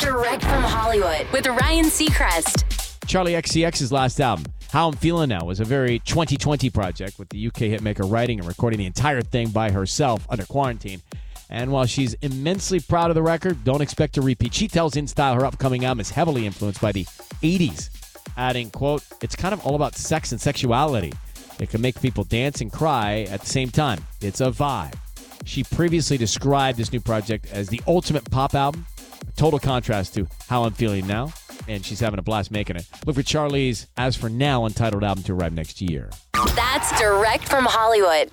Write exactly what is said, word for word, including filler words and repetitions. Direct from Hollywood with Ryan Seacrest. Charli X C X's last album, How I'm Feeling Now, was a very twenty twenty project with the U K hitmaker writing and recording the entire thing by herself under quarantine. And while she's immensely proud of the record, don't expect to repeat. She tells InStyle her upcoming album is heavily influenced by the eighties, adding, quote, "It's kind of all about sex and sexuality. It can make people dance and cry at the same time. It's a vibe." She previously described this new project as the ultimate pop album, a total contrast to How I'm Feeling Now, and she's having a blast making it. Look for Charli's As For Now untitled album to arrive next year. That's direct from Hollywood.